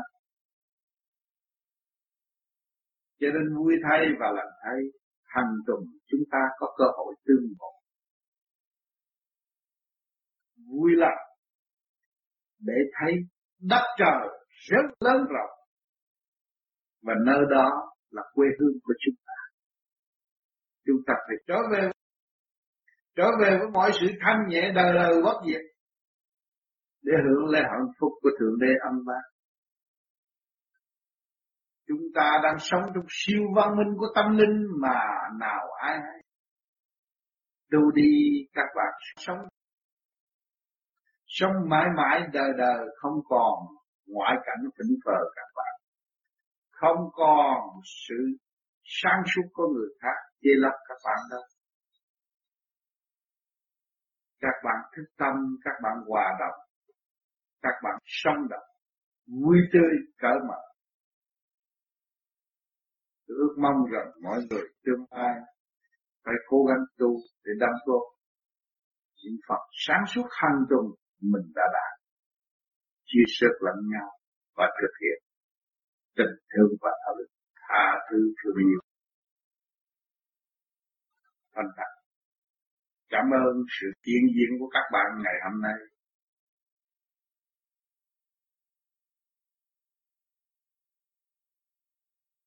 Cho nên vui thay và làm thay, hàng tuần chúng ta có cơ hội tương ngộ. Vui lắm để thấy đất trời rất lớn rộng và nơi đó là quê hương của chúng ta. Chúng ta phải trở về, trở về với mọi sự thanh nhẹ đời đời bất diệt để hưởng lấy hạnh phúc của thượng đế âm ba. Chúng ta đang sống trong siêu văn minh của tâm linh mà nào ai hay. Đâu đi các bạn sống. Sống mãi mãi đời đời không còn ngoại cảnh phỉnh phờ các bạn. Không còn sự sáng suốt của người khác chê lấp các bạn đâu. Các bạn thức tâm, các bạn hòa đồng, các bạn sống động, vui tươi, cởi mở. Tôi ước mong rằng mọi người tương lai phải cố gắng tu để đâm vô những Phật sáng suốt hàng tuần mình đã đạt, chia sẻ lẫn nhau và thực hiện tình thương và đạo đức tha thứ thương yêu. Thành thật, cảm ơn sự hiện diện của các bạn ngày hôm nay.